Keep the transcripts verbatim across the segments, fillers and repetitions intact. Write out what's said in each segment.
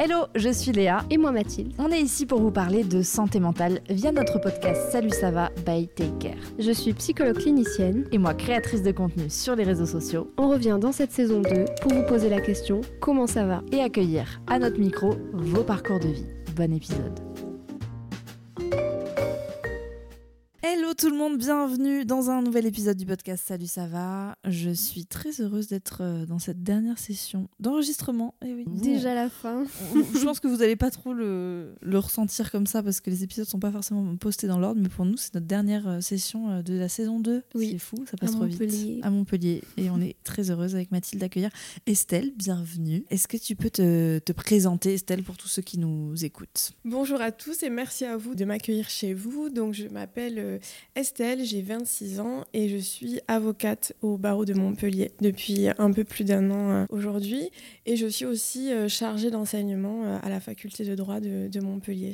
Hello, je suis Léa et moi Mathilde. On est ici pour vous parler de santé mentale via notre podcast Salut, ça va by Take Care. Je suis psychologue clinicienne et moi créatrice de contenu sur les réseaux sociaux. On revient dans cette saison deux pour vous poser la question comment ça va et accueillir à notre micro vos parcours de vie. Bon épisode. Hello tout le monde, bienvenue dans un nouvel épisode du podcast Salut ça va. Je suis très heureuse d'être dans cette dernière session d'enregistrement. Eh oui, déjà on, la fin. on, je pense que vous n'allez pas trop le, le ressentir comme ça parce que les épisodes ne sont pas forcément postés dans l'ordre, mais pour nous c'est notre dernière session de la saison deux. Oui. C'est fou, ça passe trop vite. À Montpellier. Et on est très heureuse avec Mathilde d'accueillir Estelle, bienvenue. Est-ce que tu peux te, te présenter Estelle pour tous ceux qui nous écoutent? Bonjour à tous et merci à vous de m'accueillir chez vous. Donc je m'appelle Estelle, j'ai vingt-six ans et je suis avocate au barreau de Montpellier depuis un peu plus d'un an aujourd'hui et je suis aussi chargée d'enseignement à la faculté de droit de, de Montpellier.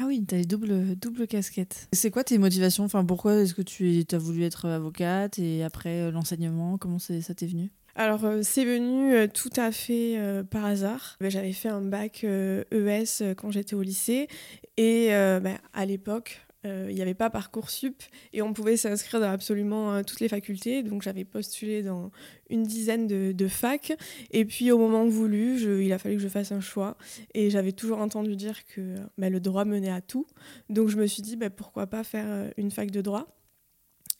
Ah oui, t'as les doubles, doubles casquettes. C'est quoi tes motivations? Enfin, pourquoi est-ce que tu as voulu être avocate et après l'enseignement, comment c'est, ça t'est venu? Alors, c'est venu tout à fait euh, par hasard. J'avais fait un bac euh, E S quand j'étais au lycée et euh, bah, à l'époque... Il euh, n'y avait pas Parcoursup et on pouvait s'inscrire dans absolument euh, toutes les facultés. Donc j'avais postulé dans une dizaine de, de facs. Et puis au moment voulu, je, il a fallu que je fasse un choix. Et j'avais toujours entendu dire que bah, le droit menait à tout. Donc je me suis dit bah, pourquoi pas faire une fac de droit.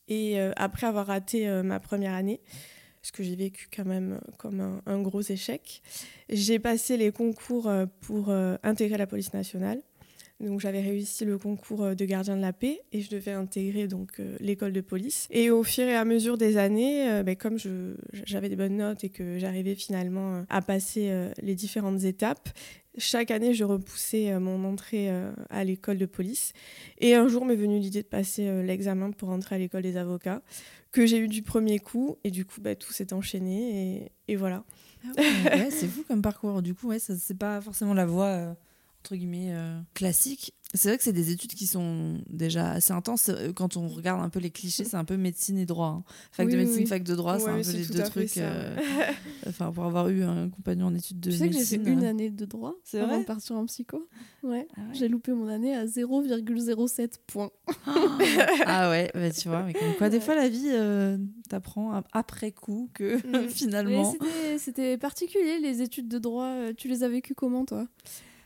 Et euh, après avoir raté euh, ma première année, ce que j'ai vécu quand même comme un, un gros échec, j'ai passé les concours pour euh, intégrer la police nationale. Donc j'avais réussi le concours de gardien de la paix et je devais intégrer donc euh, l'école de police. Et au fur et à mesure des années, euh, bah, comme je, j'avais des bonnes notes et que j'arrivais finalement euh, à passer euh, les différentes étapes, chaque année je repoussais euh, mon entrée euh, à l'école de police. Et un jour m'est venue l'idée de passer euh, l'examen pour entrer à l'école des avocats, que j'ai eu du premier coup et du coup bah, tout s'est enchaîné et, et voilà. Ah ouais, ouais, c'est fou comme parcours, du coup ouais, ça, c'est pas forcément la voie... Euh... entre guillemets, euh, classique. C'est vrai que c'est des études qui sont déjà assez intenses. Quand on regarde un peu les clichés, c'est un peu médecine et droit. Hein. Fac oui, de médecine, oui. Fac de droit, ouais, c'est un peu les deux trucs. Euh, enfin, pour avoir eu un compagnon en études de médecine... Tu sais médecine, que j'ai fait euh... une année de droit c'est avant vrai de partir en psycho. Ouais. Ah ouais. J'ai loupé mon année à zéro virgule zéro sept points. Ah ouais, bah, tu vois. Mais comme quoi, des ouais. fois, la vie, euh, t'apprends après coup que mmh. finalement... C'était, c'était particulier, les études de droit. Tu les as vécues comment, toi ?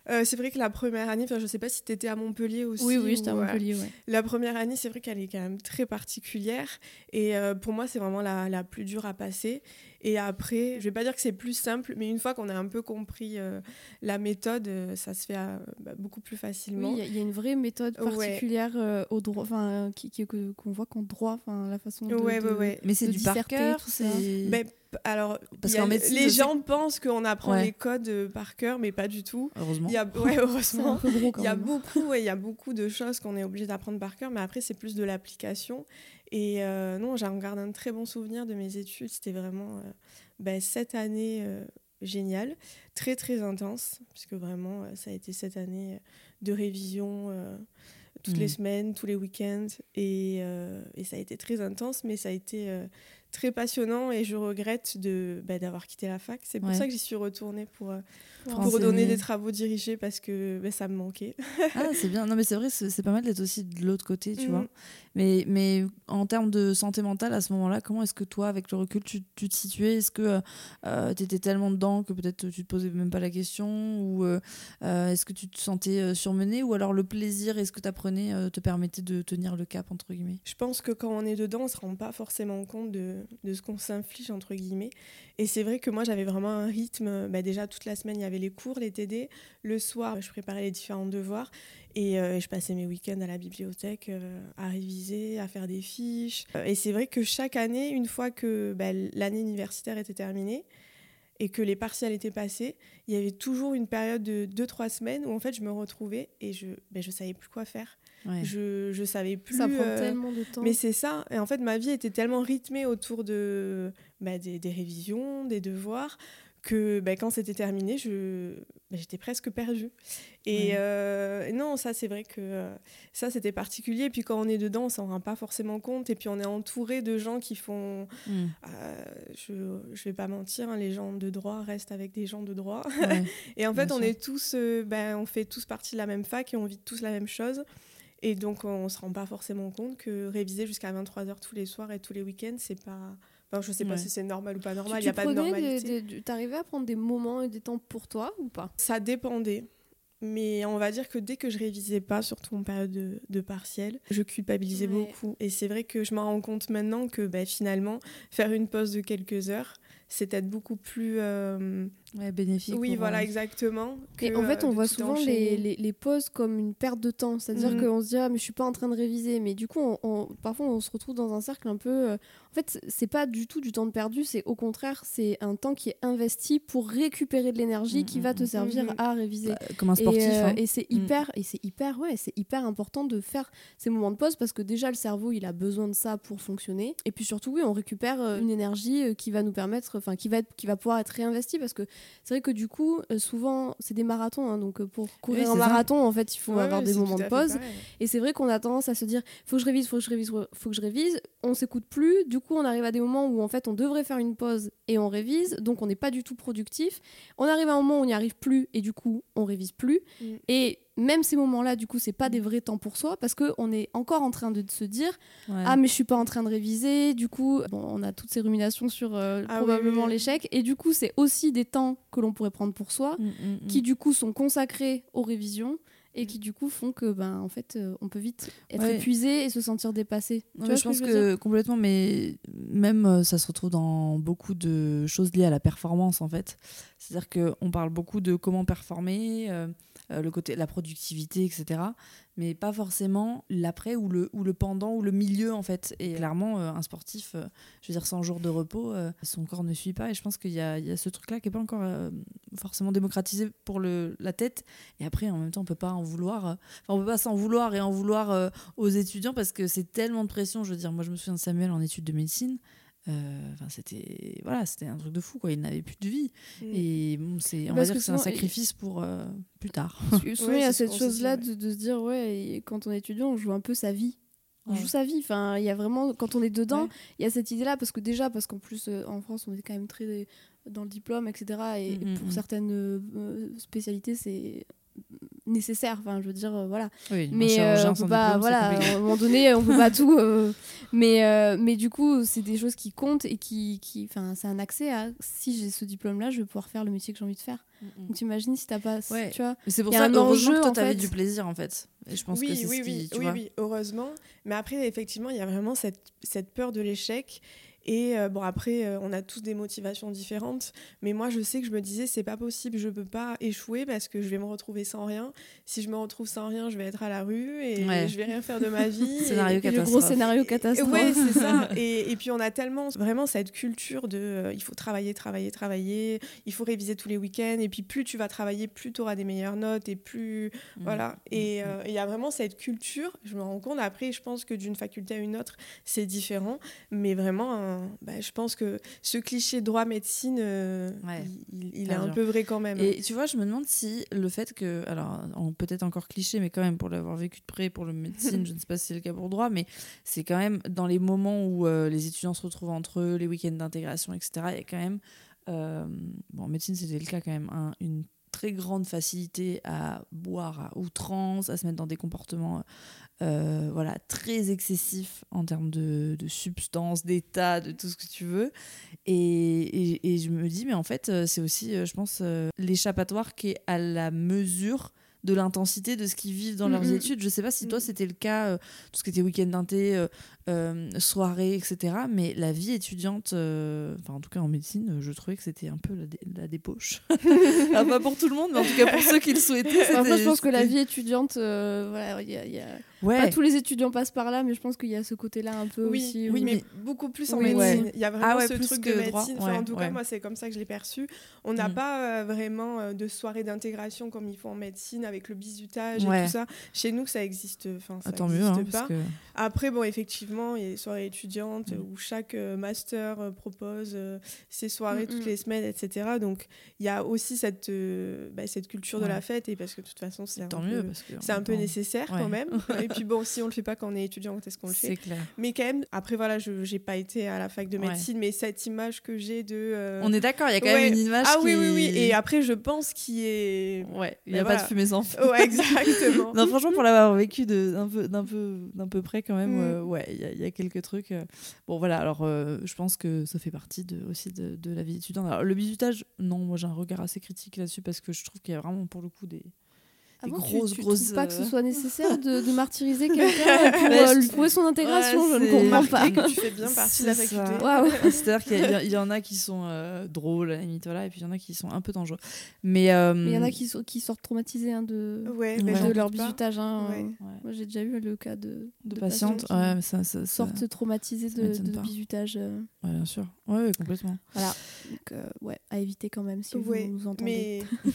Euh, c'est vrai que la première année, je ne sais pas si tu étais à Montpellier aussi. Oui, oui, j'étais à Montpellier, ouais. Ouais. La première année, c'est vrai qu'elle est quand même très particulière. Et euh, pour moi, c'est vraiment la, la plus dure à passer. Et après, je ne vais pas dire que c'est plus simple, mais une fois qu'on a un peu compris euh, la méthode, euh, ça se fait à, bah, beaucoup plus facilement. Oui, il y, y a une vraie méthode particulière ouais. euh, au droit, euh, qui, qui, qu'on voit qu'en droit, la façon de, ouais, de, ouais, ouais. de, mais c'est de du disserter, par cœur, tout ça. Mais, alors, parce qu'en médecine, les gens pensent qu'on apprend ouais. les codes par cœur, mais pas du tout. Heureusement. Il y a, ouais, heureusement. Il y a beaucoup, ouais, il y a beaucoup de choses qu'on est obligé d'apprendre par cœur, mais après, c'est plus de l'application. Et euh, non, j'en garde un très bon souvenir de mes études. C'était vraiment euh, ben, cette année euh, géniale, très, très intense, puisque vraiment, ça a été cette année de révision... Euh, toutes mmh. les semaines, tous les week-ends et, euh, et ça a été très intense mais ça a été euh, très passionnant et je regrette de, bah, d'avoir quitté la fac, c'est pour ouais. ça que j'y suis retournée pour, euh, pour redonner des travaux dirigés parce que bah, ça me manquait. Ah c'est bien, non mais c'est vrai c'est, c'est pas mal d'être aussi de l'autre côté tu mmh. vois mais, mais en termes de santé mentale à ce moment-là, comment est-ce que toi avec le recul tu, tu te situais, est-ce que euh, t'étais tellement dedans que peut-être tu te posais même pas la question ou euh, est-ce que tu te sentais surmenée ou alors le plaisir, est-ce que t'apprenais te permettait de tenir le cap entre guillemets? Je pense que quand on est dedans on se rend pas forcément compte de, de, de ce qu'on s'inflige, entre guillemets. Et c'est vrai que moi, j'avais vraiment un rythme. Bah, déjà, toute la semaine, il y avait les cours, les T D. Le soir, je préparais les différents devoirs. Et euh, je passais mes week-ends à la bibliothèque, euh, à réviser, à faire des fiches. Et c'est vrai que chaque année, une fois que bah, l'année universitaire était terminée, et que les partiels étaient passés, il y avait toujours une période de deux trois semaines où en fait je me retrouvais et je ben, je savais plus quoi faire. Ouais. Je je savais plus. Ça prend euh, tellement de temps. Mais c'est ça. Et en fait ma vie était tellement rythmée autour de ben, des, des révisions, des devoirs que ben, quand c'était terminé, je ben, j'étais presque perdue. Et ouais. euh, non, ça c'est vrai que euh, ça c'était particulier. Et puis quand on est dedans, on s'en rend pas forcément compte. Et puis on est entouré de gens qui font. Mmh. Euh, je je vais pas mentir, hein, les gens de droit restent avec des gens de droit. Ouais. Et en fait, Bien on sûr. est tous, euh, ben, on fait tous partie de la même fac et on vit tous la même chose. Et donc on se rend pas forcément compte que réviser jusqu'à vingt-trois heures tous les soirs et tous les week-ends, c'est pas. Enfin, je ne sais pas ouais. si c'est normal ou pas normal, il n'y a pas de normalité. Tu arrivais à prendre des moments et des temps pour toi ou pas ? Ça dépendait, mais on va dire que dès que je ne révisais pas, surtout en période de, de partiel, je culpabilisais ouais. beaucoup. Et c'est vrai que je m'en rends compte maintenant que bah, finalement, faire une pause de quelques heures, c'est peut-être beaucoup plus... Euh... Ouais, bénéfique. Oui, voilà, exactement. Que, et en fait, on voit souvent les, les, les pauses comme une perte de temps. C'est-à-dire mmh. qu'on se dit « Ah, mais je suis pas en train de réviser ». Mais du coup, on, on, parfois, on se retrouve dans un cercle un peu... Euh... En fait, c'est pas du tout du temps de perdu. C'est au contraire, c'est un temps qui est investi pour récupérer de l'énergie mmh, qui mmh, va te servir mmh. à réviser. Bah, comme un sportif. Et, euh, hein. et, c'est, hyper, mmh. et c'est, hyper, ouais, c'est hyper important de faire ces moments de pause parce que déjà, le cerveau, il a besoin de ça pour fonctionner. Et puis surtout, oui, on récupère une énergie qui va nous permettre... Enfin, qui va, être, qui va pouvoir être réinvestie parce que c'est vrai que du coup, souvent, c'est des marathons. Hein, donc, pour courir oui, un marathon, ça. en fait, il faut ouais, avoir oui, des moments de pause. Pareil. Et c'est vrai qu'on a tendance à se dire « faut que je révise, faut que je révise, faut que je révise ». On ne s'écoute plus. Du coup, on arrive à des moments où, en fait, on devrait faire une pause et on révise. Donc, on n'est pas du tout productif. On arrive à un moment où on n'y arrive plus et du coup, on ne révise plus. Mmh. Et même ces moments-là, du coup, c'est pas des vrais temps pour soi parce qu'on est encore en train de se dire ouais. « Ah, mais je suis pas en train de réviser. » Du coup, bon, on a toutes ces ruminations sur euh, ah, probablement oui, oui. l'échec. Et du coup, c'est aussi des temps que l'on pourrait prendre pour soi mmh, mmh. qui, du coup, sont consacrés aux révisions et qui, du coup, font que, ben, en fait, euh, on peut vite être ouais. épuisé et se sentir dépassé. Tu ouais, vois, je pense que, que complètement, mais même euh, ça se retrouve dans beaucoup de choses liées à la performance, en fait. C'est-à-dire qu'on parle beaucoup de comment performer... Euh, Euh, le côté, la productivité, et cetera. Mais pas forcément l'après ou le, ou le pendant ou le milieu, en fait. Et clairement, euh, un sportif, euh, je veux dire, cent jours de repos, euh, son corps ne suit pas. Et je pense qu'il y a, il y a ce truc-là qui n'est pas encore euh, forcément démocratisé pour le, la tête. Et après, en même temps, on ne peut pas en vouloir. Euh, on ne peut pas s'en vouloir et en vouloir euh, aux étudiants parce que c'est tellement de pression. Je veux dire, moi, je me souviens de Samuel en études de médecine. Euh, c'était, voilà, c'était un truc de fou, quoi. Il n'avait plus de vie. Mmh. Et bon, c'est, on Parce va dire que, que c'est un sacrifice il... pour euh, plus tard. Souvent, il y a cette chose-là de, de se dire, ouais, et quand on est étudiant, on joue un peu sa vie. On ouais. joue sa vie. Enfin, il y a vraiment, quand on est dedans, il ouais. y a cette idée-là. Parce que déjà, parce qu'en plus, euh, en France, on est quand même très dans le diplôme, et cetera. Et mmh, pour mmh. certaines euh, spécialités, c'est... nécessaire, enfin je veux dire euh, voilà oui, mais euh, on peut pas diplôme, voilà à un moment donné on peut pas tout euh, mais euh, mais du coup c'est des choses qui comptent et qui qui enfin c'est un accès à si j'ai ce diplôme là je vais pouvoir faire le métier que j'ai envie de faire. Mm-hmm. Donc t'imagines si t'as pas ouais. tu vois c'est pour ça heureusement que toi t'avais du plaisir en fait et je pense oui, que c'est oui, ce qui, oui, tu oui, vois oui heureusement mais après effectivement il y a vraiment cette cette peur de l'échec. Et euh, bon, après, euh, on a tous des motivations différentes. Mais moi, je sais que je me disais, c'est pas possible, je peux pas échouer parce que je vais me retrouver sans rien. Si je me retrouve sans rien, je vais être à la rue et ouais. je vais rien faire de ma vie. Scénario catastrophe. Le gros scénario catastrophe. Oui, c'est ça. Et, et puis, on a tellement vraiment cette culture de euh, il faut travailler, travailler, travailler. Il faut réviser tous les week-ends. Et puis, plus tu vas travailler, plus tu auras des meilleures notes. Et plus. Mmh. Voilà. Et il euh, y a vraiment cette culture. Je me rends compte. Après, je pense que d'une faculté à une autre, c'est différent. Mais vraiment. Euh, Bah, je pense que ce cliché droit médecine euh, ouais, il, il est un genre. peu vrai quand même. Et tu vois, je me demande si le fait que, alors on peut-être encore cliché, mais quand même pour l'avoir vécu de près pour le médecine, je ne sais pas si c'est le cas pour droit, mais c'est quand même dans les moments où euh, les étudiants se retrouvent entre eux, les week-ends d'intégration, et cetera. Il y a quand même, euh, bon, en médecine c'était le cas quand même, hein, une très grande facilité à boire à outrance, à se mettre dans des comportements euh, voilà, très excessifs en termes de, de substances, d'état, de tout ce que tu veux. Et, et, et je me dis, mais en fait, c'est aussi, je pense, l'échappatoire qui est à la mesure de l'intensité de ce qu'ils vivent dans mmh. leurs études. Je sais pas si toi c'était le cas, euh, tout ce qui était week-end d'inté, euh, euh, soirée, et cetera. Mais la vie étudiante, euh, enfin en tout cas en médecine, je trouvais que c'était un peu la, dé- la débauche. Ah, pas pour tout le monde, mais en tout cas pour ceux qui le souhaitaient. Enfin, je pense que la vie étudiante, euh, voilà, il y a... Y a... Ouais. Pas tous les étudiants passent par là, mais je pense qu'il y a ce côté-là un peu oui, aussi. Oui, mais, mais beaucoup plus en oui, médecine. Ouais. Il y a vraiment ah ouais, ce truc de médecine. Enfin, ouais, en tout ouais. cas, moi, c'est comme ça que je l'ai perçu. On n'a mm. pas euh, vraiment euh, de soirée d'intégration comme il faut en médecine, avec le bisutage ouais. et tout ça. Chez nous, ça existe, ça Attends, existe mieux, hein, pas. Que... Après, bon, effectivement, il y a des soirées étudiantes mm. où chaque euh, master euh, propose euh, ses soirées mm. toutes les semaines, et cetera. Donc, il y a aussi cette, euh, bah, cette culture ouais. de la fête, et parce que de toute façon, c'est Tant un mieux, peu, c'est un peu nécessaire quand même. Et puis bon, si on le fait pas quand on est étudiant, quand est-ce qu'on le fait ? C'est clair. Mais quand même, après voilà, je j'ai pas été à la fac de médecine, ouais. mais cette image que j'ai de euh... on est d'accord, il y a quand ouais. même une image. Ah qui... oui oui oui. Et après, je pense qu'il est ouais, il n'y a voilà. pas de fumée sans feu. Ouais, exactement. Non, franchement, pour l'avoir vécu de d'un peu d'un peu d'un peu près quand même, mm. euh, ouais, il y a il y a quelques trucs. Euh... Bon voilà, alors euh, je pense que ça fait partie de aussi de, de la vie étudiante. Alors le bisutage, non, moi j'ai un regard assez critique là-dessus parce que je trouve qu'il y a vraiment pour le coup des Des Avant, grosses, tu, tu grosses... trouves pas que ce soit nécessaire de, de martyriser quelqu'un pour ouais, euh, lui prouver son intégration, ouais, je ne comprends pas. Que tu fais bien partie de la faculté. Wow. C'est-à-dire qu'il y, y, y en a qui sont euh, drôles, à la limite, voilà, et puis il y en a qui sont un peu dangereux. Mais euh... il y en a qui, so- qui sortent traumatisés hein, de, ouais, de, ouais. de leur bisutage. Hein, ouais. euh, ouais. Moi, j'ai déjà eu le cas de, de, de patientes qui ouais, ça, ça, sortent ça, traumatisées ça de, de bisutage. Euh... Ouais, bien sûr. Ouais, ouais, complètement. Voilà. Donc, euh, ouais, à éviter quand même si ouais. vous nous entendez. Mais...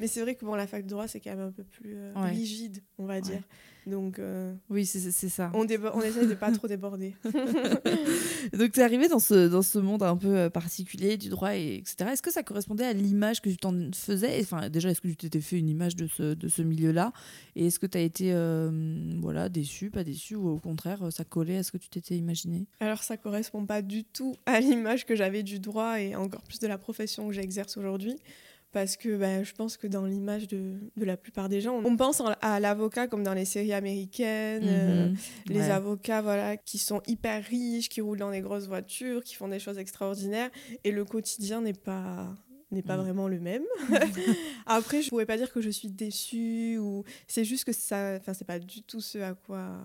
mais c'est vrai que bon, la fac de droit, c'est quand même un peu plus euh, ouais. rigide, on va ouais. dire. Donc, euh, oui, c'est, c'est ça. On, déba- on essaie de ne pas trop déborder. Donc, tu es arrivée dans ce, dans ce monde un peu particulier du droit, et, et cetera. Est-ce que ça correspondait à l'image que tu t'en faisais ? Enfin, déjà, est-ce que tu t'étais fait une image de ce, de ce milieu-là ? Et est-ce que tu as été euh, voilà, déçue, pas déçue, ou au contraire, ça collait à ce que tu t'étais imaginé ? Alors, ça ne correspond pas du tout à l'image que j'avais du droit, et encore plus de la profession que j'exerce aujourd'hui. Parce que bah, je pense que dans l'image de, de la plupart des gens, on pense en, à l'avocat comme dans les séries américaines, mmh, euh, ouais. les avocats voilà, qui sont hyper riches, qui roulent dans des grosses voitures, qui font des choses extraordinaires, et le quotidien n'est pas... n'est pas mmh. vraiment le même. Après, je pouvais pas dire que je suis déçue ou c'est juste que ça, enfin c'est pas du tout ce à quoi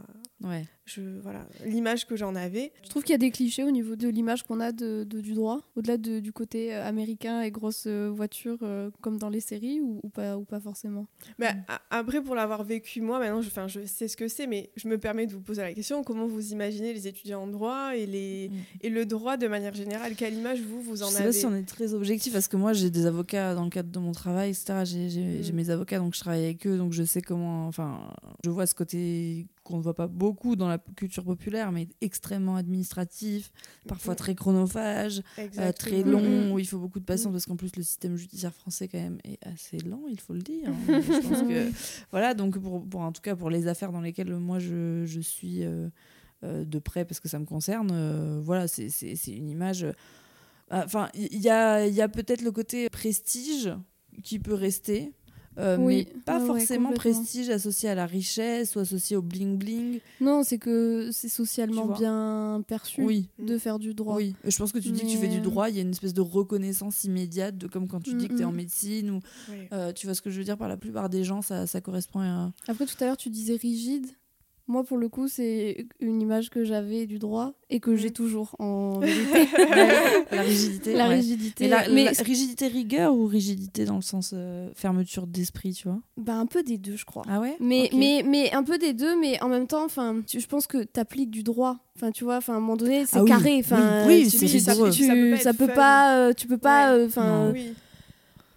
ouais. je voilà, l'image que j'en avais. Je trouve qu'il y a des clichés au niveau de l'image qu'on a de, de du droit, au-delà de, du côté américain et grosse voiture euh, comme dans les séries ou, ou pas ou pas forcément. Bah, mmh. a- après pour l'avoir vécu moi, maintenant je enfin je sais ce que c'est mais je me permets de vous poser la question, comment vous imaginez les étudiants en droit et les mmh. et le droit de manière générale, quelle image vous vous en je sais avez pas si on est très objectif parce que moi j'ai des avocats dans le cadre de mon travail, et cetera. J'ai, j'ai, j'ai mes avocats, donc je travaille avec eux, donc je sais comment... Enfin, je vois ce côté qu'on ne voit pas beaucoup dans la culture populaire, mais extrêmement administratif, parfois très chronophage, euh, très long, mmh. où il faut beaucoup de patience, parce qu'en plus, le système judiciaire français, quand même, est assez lent, il faut le dire. Hein. Je pense que... Voilà, donc, pour, pour, en tout cas, pour les affaires dans lesquelles moi, je, je suis euh, euh, de près, parce que ça me concerne, euh, voilà, c'est, c'est, c'est une image... Enfin, il y a, y a peut-être le côté prestige qui peut rester, euh, oui. mais pas ah, forcément ouais, prestige associé à la richesse ou associé au bling-bling. Non, c'est que c'est socialement bien perçu oui. de faire du droit. Oui, je pense que tu mais... dis que tu fais du droit, il y a une espèce de reconnaissance immédiate, de, comme quand tu mm-hmm. dis que t'es en médecine. Ou, oui. euh, tu vois ce que je veux dire, par la plupart des gens, ça, ça correspond à... Après, tout à l'heure, tu disais rigide. Moi, pour le coup, c'est une image que j'avais du droit et que mmh. j'ai toujours en vérité. La rigidité. La ouais. rigidité. Mais la, mais... la rigidité rigueur ou rigidité dans le sens euh, fermeture d'esprit, tu vois ? Bah, un peu des deux, je crois. Ah ouais ? Mais, okay. mais, mais un peu des deux, mais en même temps, tu, je pense que t'appliques du droit. Enfin, tu vois, à un moment donné, c'est ah, carré. Enfin, oui, oui tu, c'est tu, ça, tu, ça peut pas... Tu peux pas...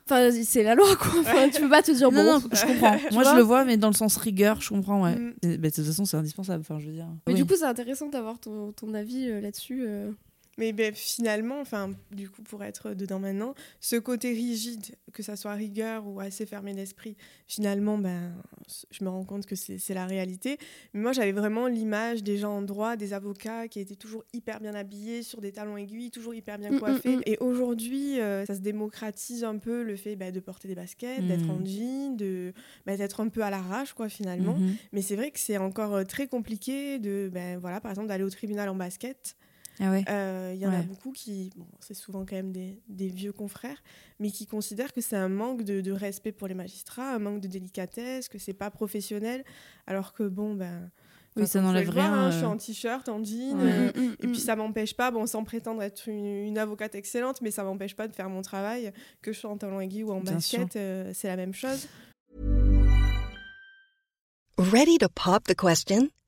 Enfin, c'est la loi, quoi. Enfin, tu peux pas te dire non, bon. Non, je comprends. Moi, je le vois, mais dans le sens rigueur, je comprends, ouais. Mm. Et, bah, de toute façon, c'est indispensable. Enfin, je veux dire. Mais oui. du coup, c'est intéressant d'avoir ton, ton avis euh, là-dessus. Euh... Mais ben, finalement, enfin, du coup, pour être dedans maintenant, ce côté rigide, que ça soit rigueur ou assez fermé d'esprit, finalement, ben, je me rends compte que c'est, c'est la réalité. Mais moi, j'avais vraiment l'image des gens en droit, des avocats qui étaient toujours hyper bien habillés, sur des talons aiguilles, toujours hyper bien coiffés. Mmh, mmh. Et aujourd'hui, euh, ça se démocratise un peu le fait ben, de porter des baskets, mmh. d'être en jean, de, ben, d'être un peu à l'arrache, quoi, finalement. Mmh. Mais c'est vrai que c'est encore très compliqué de, ben, voilà, par exemple, d'aller au tribunal en basket. Ah ouais. Euh, y en ouais. a beaucoup qui, bon, c'est souvent quand même des, des vieux confrères, mais qui considèrent que c'est un manque de, de respect pour les magistrats, un manque de délicatesse, que c'est pas professionnel, alors que bon, ben... Oui, enfin, ça n'enlève rien. Voir, hein, euh... Je suis en t-shirt, en jean, ouais. euh, et puis ça m'empêche pas, bon, sans prétendre être une, une avocate excellente, mais ça m'empêche pas de faire mon travail, que je sois en talons aiguilles ou en Bien basket, euh, c'est la même chose. Ready to pop the question?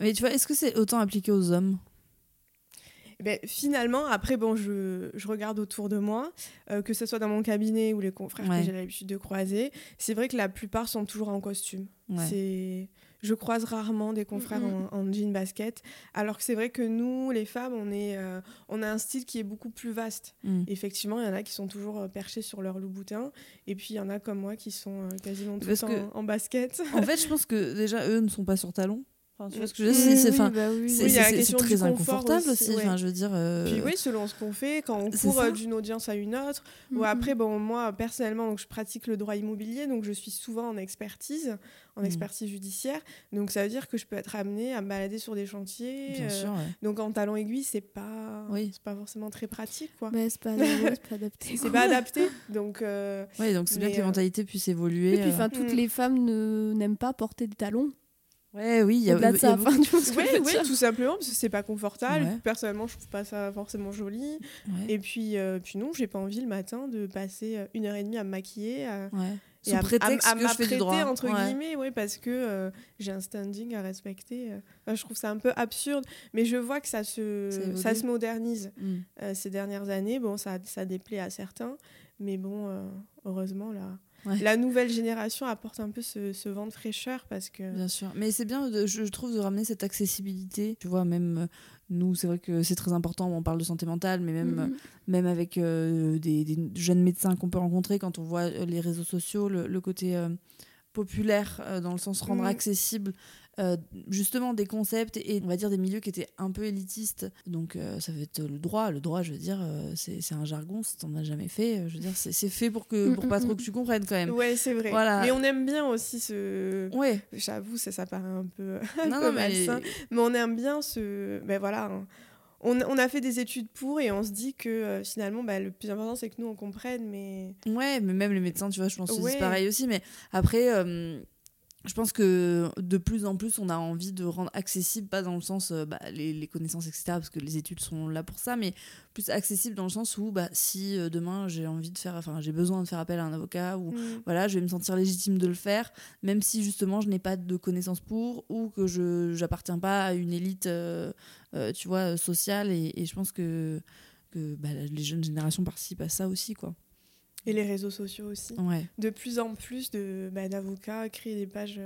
Mais tu vois, est-ce que c'est autant appliqué aux hommes ? Ben, finalement, après, bon, je, je regarde autour de moi, euh, que ce soit dans mon cabinet ou les confrères ouais. que j'ai l'habitude de croiser, c'est vrai que la plupart sont toujours en costume. Ouais. C'est... Je croise rarement des confrères mmh. en, en jean basket, alors que c'est vrai que nous, les femmes, on, est, euh, on a un style qui est beaucoup plus vaste. Mmh. Effectivement, il y en a qui sont toujours perchés sur leur louboutin, et puis il y en a comme moi qui sont euh, quasiment tout le temps que... en basket. En fait, je pense que déjà, eux ne sont pas sur talons. Enfin, parce que je sais, c'est, oui, bah oui. c'est, oui, c'est, c'est très inconfortable aussi, aussi. Ouais. Enfin, je veux dire, euh... puis oui, selon ce qu'on fait, quand on c'est court ça. D'une audience à une autre, mm-hmm. ou après, bon, moi personnellement, donc, je pratique le droit immobilier, donc je suis souvent en expertise, en mm. expertise judiciaire, donc ça veut dire que je peux être amenée à me balader sur des chantiers, euh, sûr, ouais. donc en talons aiguilles, c'est pas, oui. c'est pas forcément très pratique, quoi. Mais c'est pas, c'est pas adapté, c'est pas adapté, donc. Euh, oui, donc c'est bien que euh... les mentalités puissent évoluer. Et puis, enfin, euh... toutes mm. les femmes ne n'aiment pas porter des talons. Ouais, oui, il y a, y a, y a beaucoup de choses. Oui, oui, tout simplement, parce que c'est pas confortable. Ouais. Personnellement, je trouve pas ça forcément joli. Ouais. Et puis, euh, puis non, j'ai pas envie le matin de passer une heure et demie à me maquiller, à, ouais. et à, prétexte à, à, à m'apprêter, entre ouais. guillemets, ouais, parce que euh, j'ai un standing à respecter. Enfin, je trouve ça un peu absurde, mais je vois que ça se, ça se modernise mmh. euh, ces dernières années. Bon, ça, ça déplaît à certains, mais bon, euh, heureusement, là... Ouais. La nouvelle génération apporte un peu ce, ce vent de fraîcheur parce que... Bien sûr, mais c'est bien, de, je trouve, de ramener cette accessibilité. Tu vois, même nous, c'est vrai que c'est très important, on parle de santé mentale, mais même, mm-hmm. même avec euh, des, des jeunes médecins qu'on peut rencontrer, quand on voit les réseaux sociaux, le, le côté euh, populaire, euh, dans le sens rendre mm-hmm. accessible euh, justement des concepts et, on va dire, des milieux qui étaient un peu élitistes. Donc euh, ça va être le droit, le droit, je veux dire, euh, c'est, c'est un jargon, si t'en as jamais fait, je veux dire, c'est, c'est fait pour, que, pour pas trop que tu comprennes quand même. Ouais, c'est vrai. Voilà. Mais on aime bien aussi ce... Ouais. J'avoue, ça, ça paraît un peu, un non, peu non, malsain, mais... mais on aime bien ce... Ben voilà... Hein. On, on a fait des études pour et on se dit que euh, finalement, bah, le plus important, c'est que nous, on comprenne, mais... Ouais, mais même les médecins, tu vois, je pense que ouais. c'est pareil aussi, mais après... Euh... Je pense que de plus en plus, on a envie de rendre accessible, pas dans le sens bah, les, les connaissances, et cetera, parce que les études sont là pour ça, mais plus accessible dans le sens où bah, si euh, demain j'ai envie de faire, enfin j'ai besoin de faire appel à un avocat ou mmh. voilà, je vais me sentir légitime de le faire, même si justement je n'ai pas de connaissances pour ou que je j'appartiens pas à une élite, euh, euh, tu vois, sociale, et, et je pense que que bah, les jeunes générations participent à ça aussi, quoi. Et les réseaux sociaux aussi. Ouais. De plus en plus de, bah, d'avocats créent des pages,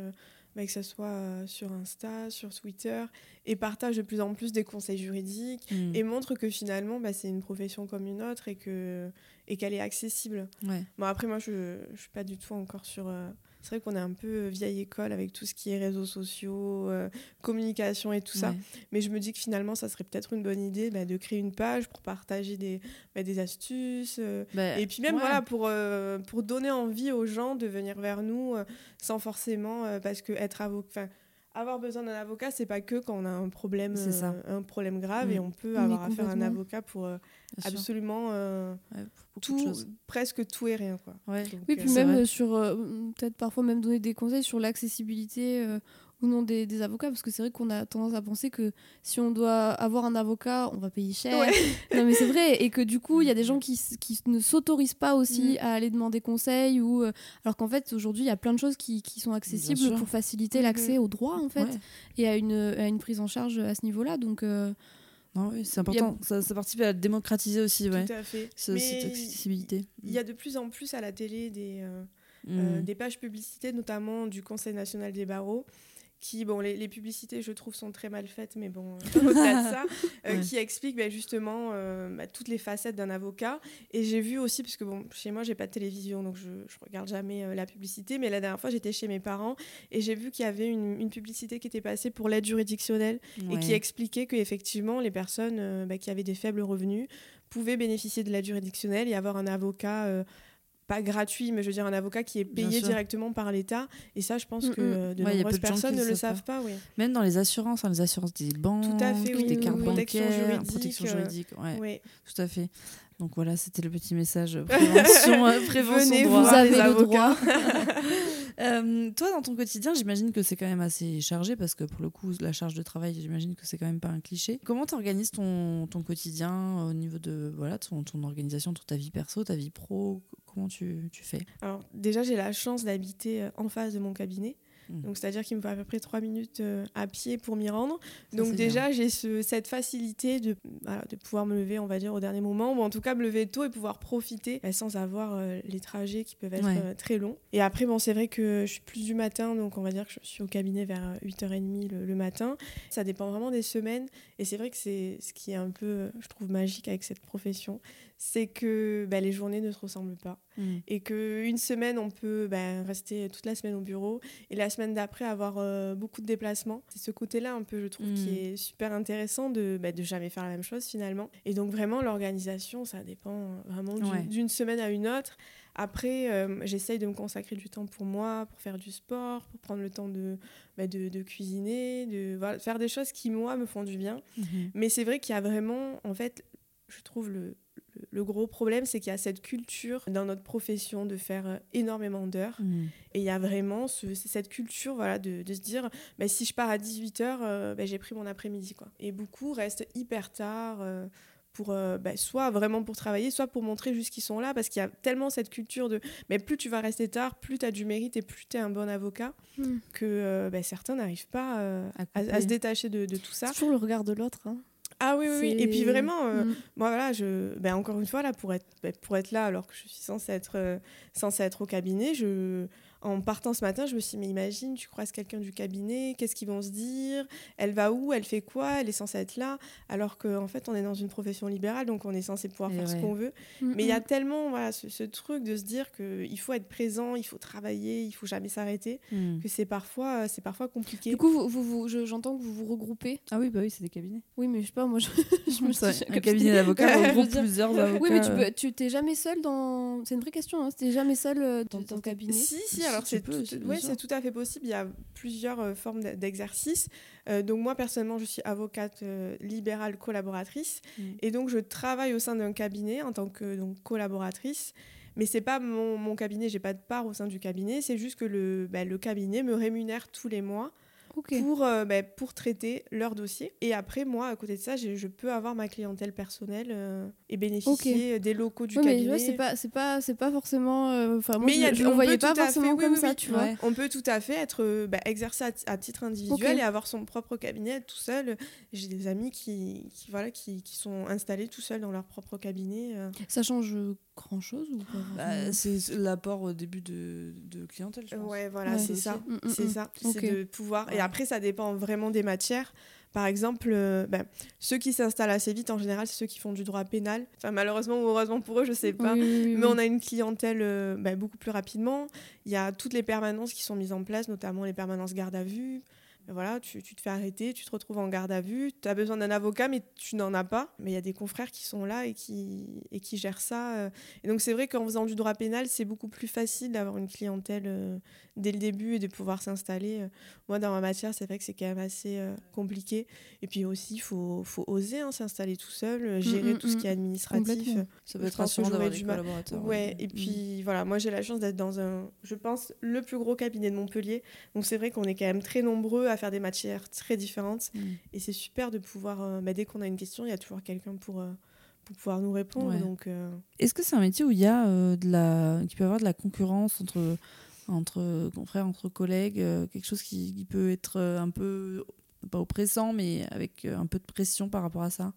bah, que ce soit sur Insta, sur Twitter, et partagent de plus en plus des conseils juridiques mmh. et montrent que finalement, bah, c'est une profession comme une autre et, que, et qu'elle est accessible. Ouais. Bon, après, moi, je ne suis pas du tout encore sur... Euh, c'est vrai qu'on est un peu vieille école avec tout ce qui est réseaux sociaux, euh, communication et tout ouais. ça. Mais je me dis que finalement, ça serait peut-être une bonne idée, bah, de créer une page pour partager des, bah, des astuces. Euh, bah, et puis même ouais. voilà, pour, euh, pour donner envie aux gens de venir vers nous, euh, sans forcément... Euh, parce que être avocat, avoir besoin d'un avocat, c'est pas que quand on a un problème, euh, un problème grave, mmh. et on peut oui, avoir affaire à un avocat pour euh, absolument euh, ouais, pour tout, presque tout et rien, quoi. Ouais. Donc, oui, puis euh, même vrai. sur euh, peut-être parfois même donner des conseils sur l'accessibilité euh, ou non des, des avocats, parce que c'est vrai qu'on a tendance à penser que si on doit avoir un avocat, on va payer cher. Ouais. Non, mais c'est vrai, et que du coup, il y a des gens qui, qui ne s'autorisent pas aussi mmh. à aller demander conseil, ou euh, alors qu'en fait, aujourd'hui, il y a plein de choses qui, qui sont accessibles pour faciliter mmh. l'accès au droit, en fait, ouais. et à une, à une prise en charge à ce niveau-là, donc... Euh, non, oui, c'est important, a... ça, ça participe à démocratiser aussi, ouais. Tout à fait. Ce, mais cette accessibilité. Il y a de plus en plus à la télé des, euh, mmh. euh, des pages publicité, notamment du Conseil national des barreaux, qui, bon, les, les publicités, je trouve, sont très mal faites, mais bon, euh, au-delà de ça, euh, ouais. qui explique bah, justement euh, bah, toutes les facettes d'un avocat. Et j'ai vu aussi, parce que bon, chez moi, j'ai pas de télévision, donc je, je regarde jamais euh, la publicité, mais la dernière fois, j'étais chez mes parents et j'ai vu qu'il y avait une, une publicité qui était passée pour l'aide juridictionnelle ouais. et qui expliquait qu'effectivement, les personnes euh, bah, qui avaient des faibles revenus pouvaient bénéficier de l'aide juridictionnelle et avoir un avocat... Euh, pas gratuit, mais je veux dire un avocat qui est payé directement par l'État. Et ça, je pense mmh, que de ouais, nombreuses de personnes ne le savent pas. pas oui. Même dans les assurances, hein, les assurances des banques, tout à fait, oui, des oui, cartes oui, bancaires, juridique, protection juridique. Ouais, oui. Tout à fait. Donc voilà, c'était le petit message prévention, euh, prévention Venez droit. Vous avez le droit. euh, toi, dans ton quotidien, j'imagine que c'est quand même assez chargé, parce que pour le coup, la charge de travail, j'imagine que c'est quand même pas un cliché. Comment t'organises ton, ton quotidien au niveau de voilà, ton, ton organisation, toute ta vie perso, ta vie pro? Comment tu, tu fais? Alors déjà, j'ai la chance d'habiter en face de mon cabinet. Donc, c'est-à-dire qu'il me faut à peu près trois minutes euh, à pied pour m'y rendre. Ça, donc déjà, bien. j'ai ce, cette facilité de, voilà, de pouvoir me lever, on va dire, au dernier moment, ou en tout cas me lever tôt et pouvoir profiter bah, sans avoir euh, les trajets qui peuvent être ouais. euh, très longs. Et après, bon, c'est vrai que je suis plus du matin, donc on va dire que je suis au cabinet vers huit heures trente le, le matin. Ça dépend vraiment des semaines. Et c'est vrai que c'est ce qui est un peu, je trouve, magique avec cette profession, c'est que bah, les journées ne se ressemblent pas. Mmh. Et qu'une semaine, on peut bah, rester toute la semaine au bureau et la semaine d'après avoir euh, beaucoup de déplacements. C'est ce côté-là un peu, je trouve, mmh. qui est super intéressant de, bah, de jamais faire la même chose finalement. Et donc vraiment, l'organisation, ça dépend vraiment d'une, ouais. d'une semaine à une autre. Après, euh, j'essaye de me consacrer du temps pour moi, pour faire du sport, pour prendre le temps de, bah, de, de cuisiner, de voilà, faire des choses qui, moi, me font du bien. Mmh. Mais c'est vrai qu'il y a vraiment, en fait, je trouve le... Le gros problème, c'est qu'il y a cette culture dans notre profession de faire énormément d'heures. Mmh. Et il y a vraiment ce, cette culture voilà, de, de se dire bah, si je pars à dix-huit heures, euh, bah, j'ai pris mon après-midi, quoi. Et beaucoup restent hyper tard, euh, pour, euh, bah, soit vraiment pour travailler, soit pour montrer juste qu'ils sont là. Parce qu'il y a tellement cette culture de mais plus tu vas rester tard, plus tu as du mérite et plus tu es un bon avocat, mmh. que euh, bah, certains n'arrivent pas euh, à, à se détacher de, de tout ça. C'est toujours le regard de l'autre, hein. Ah oui, oui, oui, et puis vraiment, euh, mmh. moi voilà, je, ben encore une fois, là, pour, être, ben pour être là, alors que je suis censée être, euh, censée être au cabinet, je, en partant ce matin, je me suis dit, mais imagine, tu croises quelqu'un du cabinet, qu'est-ce qu'ils vont se dire? Elle va où? Elle fait quoi? Elle est censée être là? Alors qu'en fait, on est dans une profession libérale, donc on est censé pouvoir et faire ouais. ce qu'on veut. Mmh. Mais il y a tellement voilà, ce, ce truc de se dire qu'il faut être présent, il faut travailler, il ne faut jamais s'arrêter, mmh. que c'est parfois, c'est parfois compliqué. Du coup, vous, vous, vous, je, j'entends que vous vous regroupez. Ah oui, bah oui, c'est des cabinets. Oui, mais je sais pas. Moi, je, je me suis un cabinet d'avocats, on regroupe plusieurs avocats. Oui, mais tu peux, tu t'es jamais seule dans. C'est une vraie question. Hein, t'es jamais seule dans ton cabinet. Si, si. Alors si c'est, peux, tout, c'est, ouais, c'est tout à fait possible. Il y a plusieurs euh, formes d'exercice. Euh, donc moi personnellement, je suis avocate euh, libérale collaboratrice, mmh. et donc je travaille au sein d'un cabinet en tant que donc collaboratrice. Mais c'est pas mon, mon cabinet. J'ai pas de part au sein du cabinet. C'est juste que le, bah, le cabinet me rémunère tous les mois. Okay. Pour, euh, bah, pour traiter leur dossier. Et après, moi, à côté de ça, je peux avoir ma clientèle personnelle euh, et bénéficier okay. des locaux du ouais, cabinet. Mais ouais, c'est pas, c'est pas, c'est pas forcément... Euh, moi, mais je, du, on ne voyait pas forcément fait, oui, comme oui, ça, oui, tu vois. Ouais. On peut tout à fait être, bah, exercer à, t- à titre individuel okay. et avoir son propre cabinet tout seul. J'ai des amis qui, qui, voilà, qui, qui sont installés tout seuls dans leur propre cabinet. Euh. Ça change grand-chose ou pas? Bah, c'est l'apport au début de, de clientèle, je pense. Ouais, voilà, ouais, c'est, c'est ça. Mmh, mmh. C'est ça. Okay. C'est de pouvoir... Et après, ça dépend vraiment des matières. Par exemple, euh, ben, ceux qui s'installent assez vite, en général, c'est ceux qui font du droit pénal. Enfin, malheureusement ou heureusement pour eux, je ne sais pas. Oui, oui, oui. Mais on a une clientèle euh, ben, beaucoup plus rapidement. Il y a toutes les permanences qui sont mises en place, notamment les permanences garde à vue. Voilà, tu, tu te fais arrêter, tu te retrouves en garde à vue, tu as besoin d'un avocat, mais tu n'en as pas. Mais il y a des confrères qui sont là et qui, et qui gèrent ça. Et donc, c'est vrai qu'en faisant du droit pénal, c'est beaucoup plus facile d'avoir une clientèle euh, dès le début et de pouvoir s'installer. Moi, dans ma matière, c'est vrai que c'est quand même assez euh, compliqué. Et puis aussi, il faut, faut oser hein, s'installer tout seul, gérer mmh, tout mmh, ce qui est administratif. Ça peut être rassurant d'avoir des collaborateurs. Ouais, ouais. Et puis, mmh. voilà, moi, j'ai la chance d'être dans un, je pense, le plus gros cabinet de Montpellier. Donc, c'est vrai qu'on est quand même très nombreux à faire des matières très différentes mmh. et c'est super de pouvoir euh, bah, dès qu'on a une question il y a toujours quelqu'un pour, euh, pour pouvoir nous répondre ouais. donc, euh... Est-ce que c'est un métier où il y a euh, de la... qui peut avoir de la concurrence entre, entre confrères, entre collègues, euh, quelque chose qui, qui peut être euh, un peu, pas oppressant mais avec euh, un peu de pression par rapport à ça?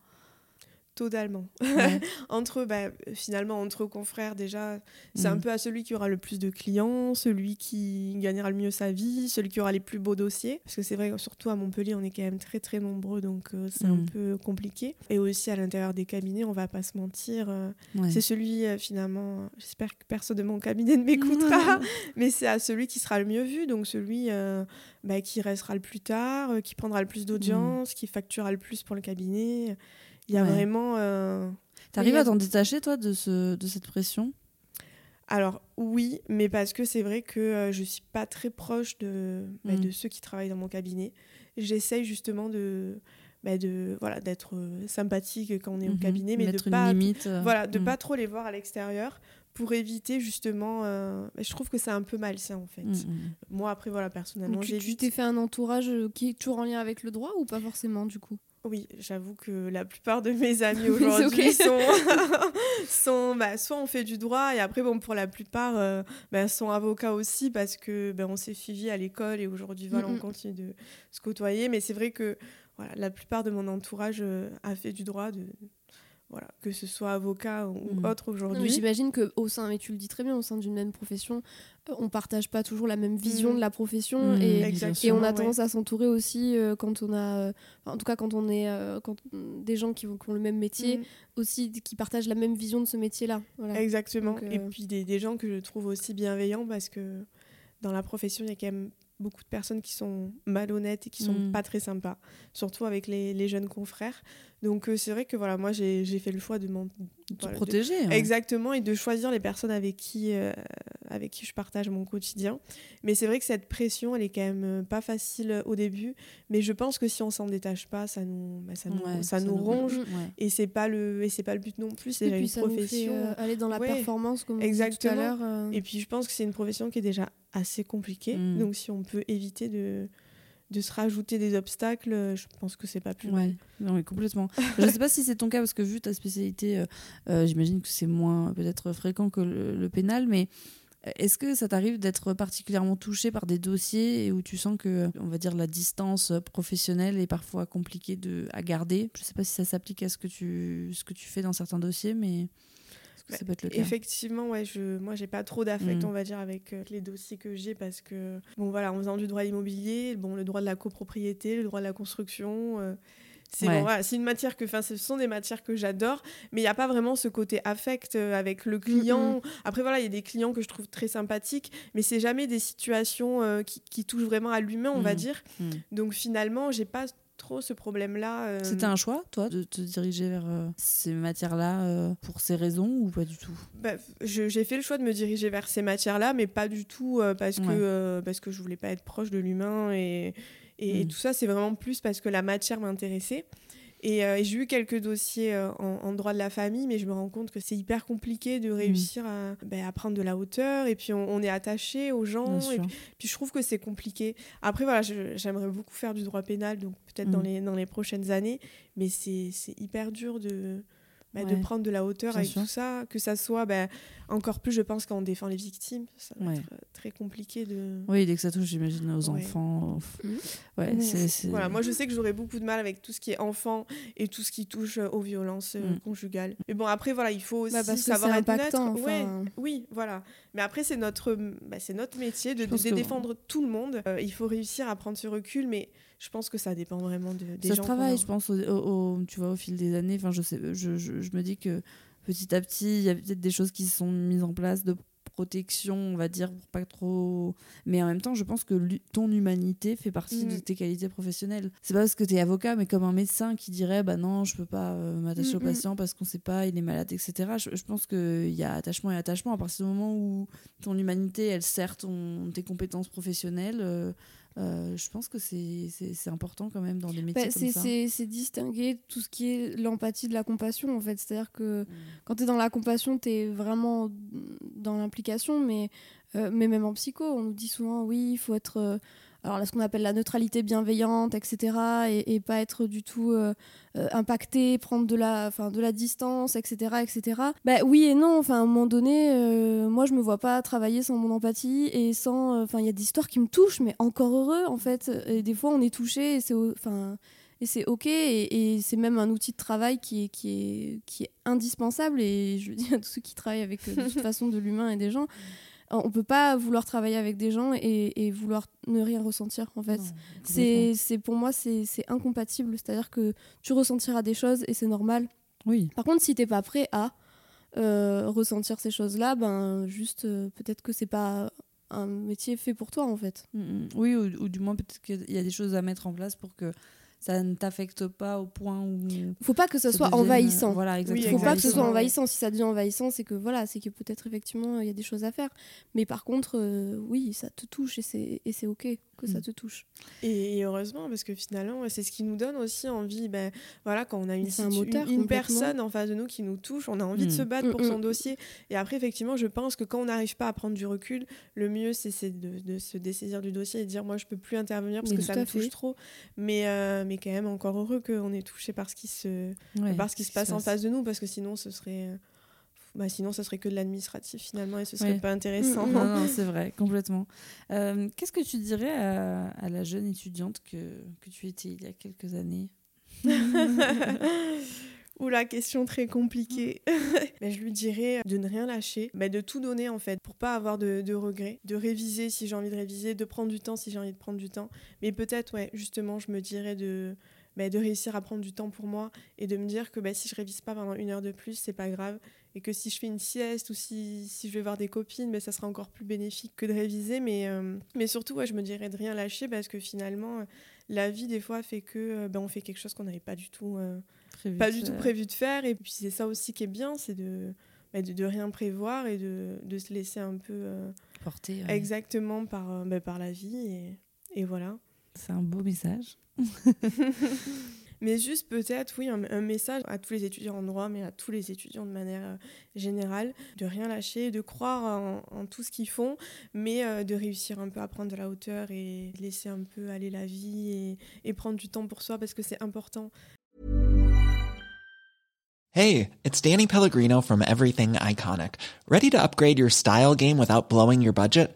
Totalement. Ouais. entre, bah, finalement, entre confrères, déjà, c'est mmh. un peu à celui qui aura le plus de clients, celui qui gagnera le mieux sa vie, celui qui aura les plus beaux dossiers. Parce que c'est vrai, surtout à Montpellier, on est quand même très, très nombreux, donc euh, c'est mmh. un peu compliqué. Et aussi, à l'intérieur des cabinets, on va pas se mentir. Euh, ouais. C'est celui, euh, finalement, j'espère que personne de mon cabinet ne m'écoutera, mais c'est à celui qui sera le mieux vu, donc celui euh, bah, qui restera le plus tard, euh, qui prendra le plus d'audience, mmh. qui facturera le plus pour le cabinet. Il y a ouais. vraiment... Euh... T'arrives oui, à t'en détacher, toi, de, ce, de cette pression ? Alors, oui, mais parce que c'est vrai que euh, je ne suis pas très proche de, bah, mmh. de ceux qui travaillent dans mon cabinet. J'essaye justement de, bah, de, voilà, d'être sympathique quand on est mmh. au cabinet, mais Mettre de ne pas, euh... voilà, de mmh. pas trop les voir à l'extérieur pour éviter justement... Euh... Je trouve que c'est un peu malsain, en fait. Mmh. Moi, après, voilà, personnellement, j'ai... Tu t'es fait un entourage qui est toujours en lien avec le droit ou pas forcément, du coup ? Oui, j'avoue que la plupart de mes amis aujourd'hui okay. sont, sont bah, soit on fait du droit et après bon, pour la plupart euh, bah, sont avocats aussi parce qu'on bah, s'est suivi à l'école et aujourd'hui voilà, mm-hmm. on continue de se côtoyer. Mais c'est vrai que voilà, la plupart de mon entourage euh, a fait du droit, de, voilà, que ce soit avocat ou mm. autre aujourd'hui. Non, j'imagine qu'au sein, et tu le dis très bien, au sein d'une même profession, on ne partage pas toujours la même vision mmh. de la profession mmh. et, et on a tendance ouais. à s'entourer aussi euh, quand on a euh, en tout cas quand on est euh, quand des gens qui, qui ont le même métier mmh. aussi qui partagent la même vision de ce métier là voilà. Exactement. Donc, euh... et puis des, des gens que je trouve aussi bienveillants parce que dans la profession il y a quand même beaucoup de personnes qui sont malhonnêtes et qui sont mmh. pas très sympas, surtout avec les, les jeunes confrères. Donc euh, c'est vrai que voilà, moi j'ai, j'ai fait le choix de m'en de voilà, protéger. De, ouais. Exactement, et de choisir les personnes avec qui euh, avec qui je partage mon quotidien. Mais c'est vrai que cette pression, elle est quand même pas facile au début. Mais je pense que si on s'en détache pas, ça nous bah, ça nous ouais, ça, ça nous ronge. Nous... Ouais. Et c'est pas le et c'est pas le but non plus. C'est et puis une ça profession nous fait, euh, aller dans la ouais. performance comme exactement. On disait tout à l'heure. Euh... Et puis je pense que c'est une profession qui est déjà assez compliquée. Mmh. Donc si on peut éviter de de se rajouter des obstacles, je pense que c'est pas plus mal. Ouais, non mais complètement. Je sais pas si c'est ton cas parce que vu ta spécialité, euh, euh, j'imagine que c'est moins peut-être fréquent que le, le pénal, mais est-ce que ça t'arrive d'être particulièrement touchée par des dossiers où tu sens que, on va dire, la distance professionnelle est parfois compliquée de à garder ? Je sais pas si ça s'applique à ce que tu ce que tu fais dans certains dossiers, mais ça peut être le cas. Effectivement, ouais, je, moi, j'ai pas trop d'affect, mmh. on va dire, avec euh, les dossiers que j'ai parce que, bon, voilà, en faisant du droit immobilier, bon, le droit de la copropriété, le droit de la construction, euh, c'est, ouais. bon, voilà, c'est une matière que, enfin, ce sont des matières que j'adore, mais il y a pas vraiment ce côté affect avec le client. Mmh. Après, voilà, il y a des clients que je trouve très sympathiques, mais c'est jamais des situations euh, qui, qui touchent vraiment à l'humain, on mmh. va dire. Mmh. Donc, finalement, j'ai pas trop ce problème-là. Euh... C'était un choix, toi, de te diriger vers euh, ces matières-là euh, pour ces raisons ou pas du tout ? Bah, je, j'ai fait le choix de me diriger vers ces matières-là, mais pas du tout euh, parce, ouais. que, euh, parce que je voulais pas être proche de l'humain et, et, mmh. et tout ça, c'est vraiment plus parce que la matière m'intéressait. Et, euh, et j'ai eu quelques dossiers euh, en, en droit de la famille, mais je me rends compte que c'est hyper compliqué de réussir mmh. à, bah, à prendre de la hauteur. Et puis, on, on est attaché aux gens. Et puis, puis, je trouve que c'est compliqué. Après, voilà, je, j'aimerais beaucoup faire du droit pénal, donc peut-être mmh. dans les, dans les prochaines années. Mais c'est, c'est hyper dur de... Bah, ouais. de prendre de la hauteur bien avec sûr. Tout ça, que ça soit bah, encore plus je pense quand on défend les victimes, ça va ouais. être très compliqué de... Oui, dès que ça touche j'imagine aux ouais. enfants aux... Mmh. Ouais, mmh. C'est, c'est... Voilà, moi je sais que j'aurais beaucoup de mal avec tout ce qui est enfant et tout ce qui touche aux violences mmh. conjugales, mais bon après voilà, il faut aussi bah, savoir être honnête enfin... ouais, oui voilà, mais après c'est notre, bah, c'est notre métier de, de, de défendre bon. Tout le monde, euh, il faut réussir à prendre ce recul, mais je pense que ça dépend vraiment de, des ça gens. Ça se travaille, je pense, au, au, au, tu vois, au fil des années. Enfin, je, sais, je, je, je me dis que petit à petit, il y a peut-être des choses qui se sont mises en place de protection, on va dire, pour pas trop... Mais en même temps, je pense que ton humanité fait partie mmh. de tes qualités professionnelles. C'est pas parce que t'es avocat, mais comme un médecin qui dirait « bah non, je peux pas m'attacher mmh, au patient parce qu'on sait pas, il est malade, et cetera » Je, je pense qu'il y a attachement et attachement. À partir du moment où ton humanité, elle sert ton, tes compétences professionnelles... Euh, Euh, je pense que c'est, c'est, c'est important quand même dans des métiers bah, comme c'est, ça. C'est, c'est distinguer tout ce qui est l'empathie de la compassion en fait. C'est-à-dire que mmh. quand t'es dans la compassion, t'es vraiment dans l'implication, mais, euh, mais même en psycho, on nous dit souvent oui, il faut être... Euh, alors là, ce qu'on appelle la neutralité bienveillante, et cetera, et, et pas être du tout euh, impacté, prendre de la, enfin, de la distance, et cetera, et cetera. Bah, oui et non, enfin, à un moment donné, euh, moi, je me vois pas travailler sans mon empathie et sans... Enfin, euh, il y a des histoires qui me touchent, mais encore heureux, en fait. Et des fois, on est touché et c'est... Enfin... et c'est ok, et, et c'est même un outil de travail qui est, qui est, qui est indispensable, et je le dis à tous ceux qui travaillent avec euh, de toute façon de l'humain et des gens, on ne peut pas vouloir travailler avec des gens et, et vouloir ne rien ressentir, en fait. Non, c'est, c'est, pour moi, c'est, c'est incompatible, c'est-à-dire que tu ressentiras des choses et c'est normal. Oui. Par contre, si tu n'es pas prêt à euh, ressentir ces choses-là, ben, juste, euh, peut-être que ce n'est pas un métier fait pour toi, en fait. Mmh, oui, ou, ou du moins, peut-être qu'il y a des choses à mettre en place pour que ça ne t'affecte pas au point où... Il ne faut pas que ça, ça soit devienne... envahissant. Voilà, exactement. Il ne faut pas que ce soit envahissant. Si ça devient envahissant, c'est que, voilà, c'est que peut-être, effectivement, il y a des choses à faire. Mais par contre, euh, oui, ça te touche et c'est, et c'est OK que mmh. ça te touche. Et, et heureusement, parce que finalement, c'est ce qui nous donne aussi envie. Ben, voilà, quand on a une, situ- moteur, une personne en face de nous qui nous touche, on a envie mmh. de se battre mmh. pour mmh. son dossier. Et après, effectivement, je pense que quand on n'arrive pas à prendre du recul, le mieux, c'est, c'est de, de se dessaisir du dossier et de dire « Moi, je ne peux plus intervenir parce mais que ça me fait. touche trop. » Mais... Euh, mais quand même encore heureux qu'on est touché par ce qui se, ouais, par ce qui se passe, passe en face de nous, parce que sinon ce serait, bah sinon ça serait que de l'administratif finalement et ce serait ouais. pas intéressant. Non, non, c'est vrai, complètement. Euh, qu'est-ce que tu dirais à, à la jeune étudiante que, que tu étais il y a quelques années ? Oula, question très compliquée. Ben, je lui dirais de ne rien lâcher, ben, de tout donner en fait, pour pas avoir de, de regrets, de réviser si j'ai envie de réviser, de prendre du temps si j'ai envie de prendre du temps. Mais peut-être, ouais, justement, je me dirais de, ben, de réussir à prendre du temps pour moi et de me dire que ben, si je révise pas pendant une heure de plus, c'est pas grave. Et que si je fais une sieste ou si, si je vais voir des copines, ben, ça sera encore plus bénéfique que de réviser. Mais, euh, mais surtout, ouais, je me dirais de rien lâcher parce que finalement, la vie des fois fait que ben, on fait quelque chose qu'on n'avait pas du tout... Euh, Prévu pas du tout prévu de faire, et puis c'est ça aussi qui est bien, c'est de, bah de, de rien prévoir et de, de se laisser un peu euh, porter ouais. exactement par, euh, bah par la vie, et, et voilà. C'est un beau message. Mais juste peut-être, oui, un, un message à tous les étudiants en droit, mais à tous les étudiants de manière euh, générale, de rien lâcher, de croire en, en tout ce qu'ils font, mais euh, de réussir un peu à prendre de la hauteur et laisser un peu aller la vie et, et prendre du temps pour soi parce que c'est important. Hey, it's Danny Pellegrino from Everything Iconic. Ready to upgrade your style game without blowing your budget?